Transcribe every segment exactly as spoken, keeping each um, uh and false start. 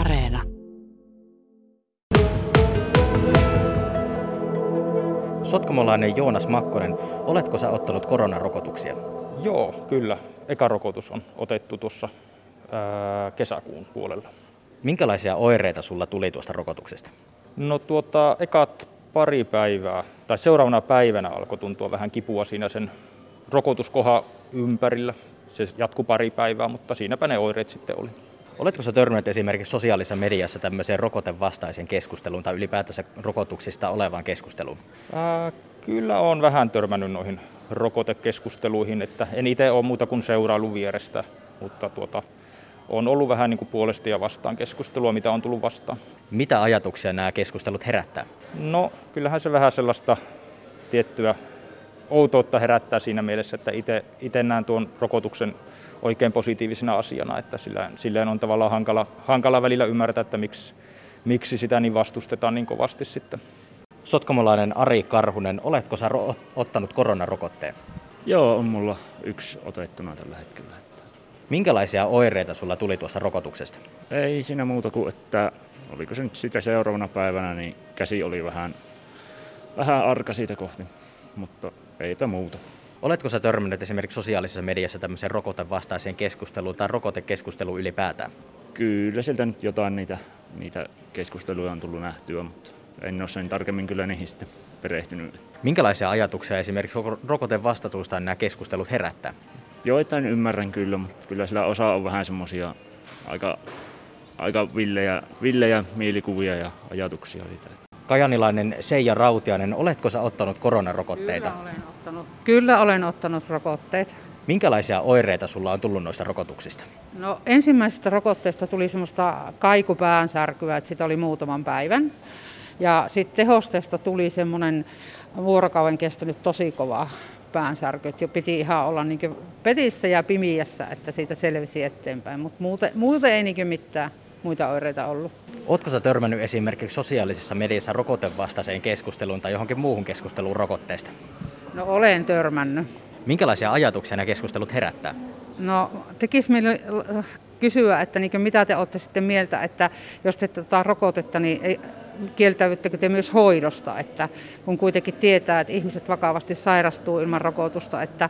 Areena. Sotkamolainen Joonas Makkonen, oletko sä ottanut koronarokotuksia? Joo, kyllä. Eka rokotus on otettu tuossa ää, kesäkuun puolella. Minkälaisia oireita sulla tuli tuosta rokotuksesta? No tuota, ekat pari päivää, tai seuraavana päivänä alkoi tuntua vähän kipua siinä sen rokotuskohan ympärillä. Se jatkui pari päivää, mutta siinäpä ne oireet sitten oli. Oletko sä törmännyt esimerkiksi sosiaalisessa mediassa tämmöiseen rokotevastaisen keskusteluun tai ylipäätänsä rokotuksista olevaan keskusteluun? Ää, kyllä olen vähän törmännyt noihin rokotekeskusteluihin, että en itse ole muuta kuin seurailu vierestä, mutta tuota, on ollut vähän niin kuin puolesta ja vastaan keskustelua, mitä on tullut vastaan. Mitä ajatuksia nämä keskustelut herättää? No kyllähän se vähän sellaista tiettyä outoutta herättää siinä mielessä, että itse, itse näen tuon rokotuksen oikein positiivisena asiana, että silleen on tavallaan hankala, hankala välillä ymmärtää, että miksi, miksi sitä niin vastustetaan niin kovasti sitten. Sotkamolainen Ari Karhunen, oletko sä ro- ottanut koronarokotteen? Joo, on mulla yksi otettuna tällä hetkellä. Minkälaisia oireita sulla tuli tuossa rokotuksesta? Ei siinä muuta kuin, että oliko se nyt sitä seuraavana päivänä, niin käsi oli vähän, vähän arka siitä kohti, mutta eipä muuta. Oletko sä törmännyt esimerkiksi sosiaalisessa mediassa tämmöiseen rokotevastaiseen keskusteluun tai rokotekeskusteluun ylipäätään? Kyllä sieltä nyt jotain niitä, niitä keskusteluja on tullut nähtyä, mutta en ole sen tarkemmin kyllä niihin sitten perehtynyt. Minkälaisia ajatuksia esimerkiksi rokotevastatusta nämä keskustelut herättää? Joitain ymmärrän kyllä, mutta kyllä sillä osa on vähän semmoisia aika, aika villejä, villejä mielikuvia ja ajatuksia siitä. Kajanilainen Seija Rautiainen, oletko sä ottanut koronarokotteita? Kyllä olen ottanut. Kyllä olen ottanut rokotteet. Minkälaisia oireita sulla on tullut noista rokotuksista? No ensimmäisestä rokotteesta tuli semmoista kaikupäänsärkyä, että sitä oli muutaman päivän. Ja sitten tehosteesta tuli semmoinen vuorokauden kestänyt tosi kova päänsärky, että jo piti ihan olla niin kuin petissä ja pimiässä, että siitä selvisi eteenpäin, mutta muuten, muuten ei niin kuin mitään muita oireita ollut. Oletko sä törmännyt esimerkiksi sosiaalisessa mediassa rokotevastaiseen keskusteluun tai johonkin muuhun keskusteluun rokotteesta? No olen törmännyt. Minkälaisia ajatuksia nämä keskustelut herättää? No tekisi meille kysyä, että niin kuin mitä te olette sitten mieltä, että jos te tätä rokotetta, niin ei kieltäydyttekö te myös hoidosta, että kun kuitenkin tietää, että ihmiset vakavasti sairastuu ilman rokotusta, että,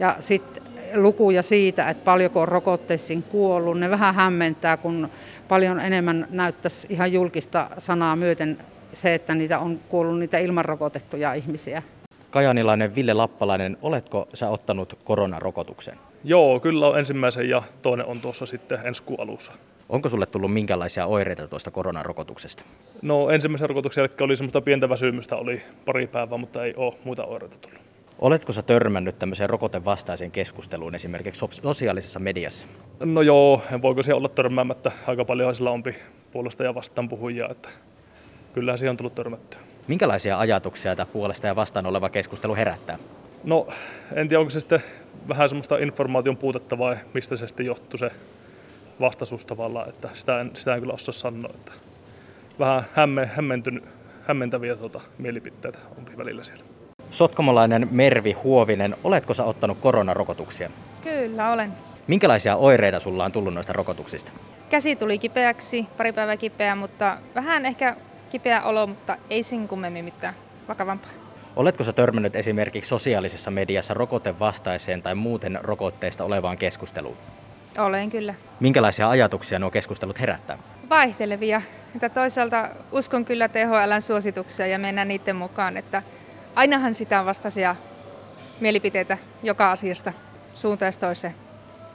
ja sitten lukuja siitä, että paljonko on rokotteisiin kuollut, ne vähän hämmentää, kun paljon enemmän näyttäisi ihan julkista sanaa myöten se, että niitä on kuollut niitä ilman rokotettuja ihmisiä. Kajanilainen Ville Lappalainen, oletko sä ottanut koronarokotuksen? Joo, kyllä on ensimmäisen ja toinen on tuossa sitten ensi kuun alussa. Onko sulle tullut minkälaisia oireita tuosta koronarokotuksesta? No ensimmäisen rokotuksen jälkeen oli semmoista pientä väsymystä, oli pari päivää, mutta ei ole muita oireita tullut. Oletko sä törmännyt tämmöiseen rokotevastaiseen keskusteluun esimerkiksi sosiaalisessa mediassa? No joo, en voiko siihen olla törmäämättä. Aika paljonhan sillä onpi puolesta ja vastaan puhujia, että kyllähän siihen on tullut törmättyä. Minkälaisia ajatuksia tämä puolesta ja vastaan oleva keskustelu herättää? No en tiedä, onko se sitten vähän semmoista informaation puutetta vai mistä se sitten johtuu se vastaisuus tavallaan, että sitä en, sitä en kyllä osaa sanoa, että vähän hämmen, hämmentynyt, hämmentäviä tuota, mielipiteitä on välillä siellä. Sotkamolainen Mervi Huovinen, oletko sä ottanut koronarokotuksia? Kyllä olen. Minkälaisia oireita sulla on tullut noista rokotuksista? Käsi tuli kipeäksi, pari päivää kipeä, mutta vähän ehkä kipeä olo, mutta ei sen kummemmin mitään vakavampaa. Oletko sä törmännyt esimerkiksi sosiaalisessa mediassa rokotevastaiseen tai muuten rokotteista olevaan keskusteluun? Olen kyllä. Minkälaisia ajatuksia nuo keskustelut herättää? Vaihtelevia. Että toisaalta uskon kyllä T H L:n suosituksia ja mennään niiden mukaan, että ainahan sitä on vastaisia mielipiteitä joka asiasta suuntaan toiseen.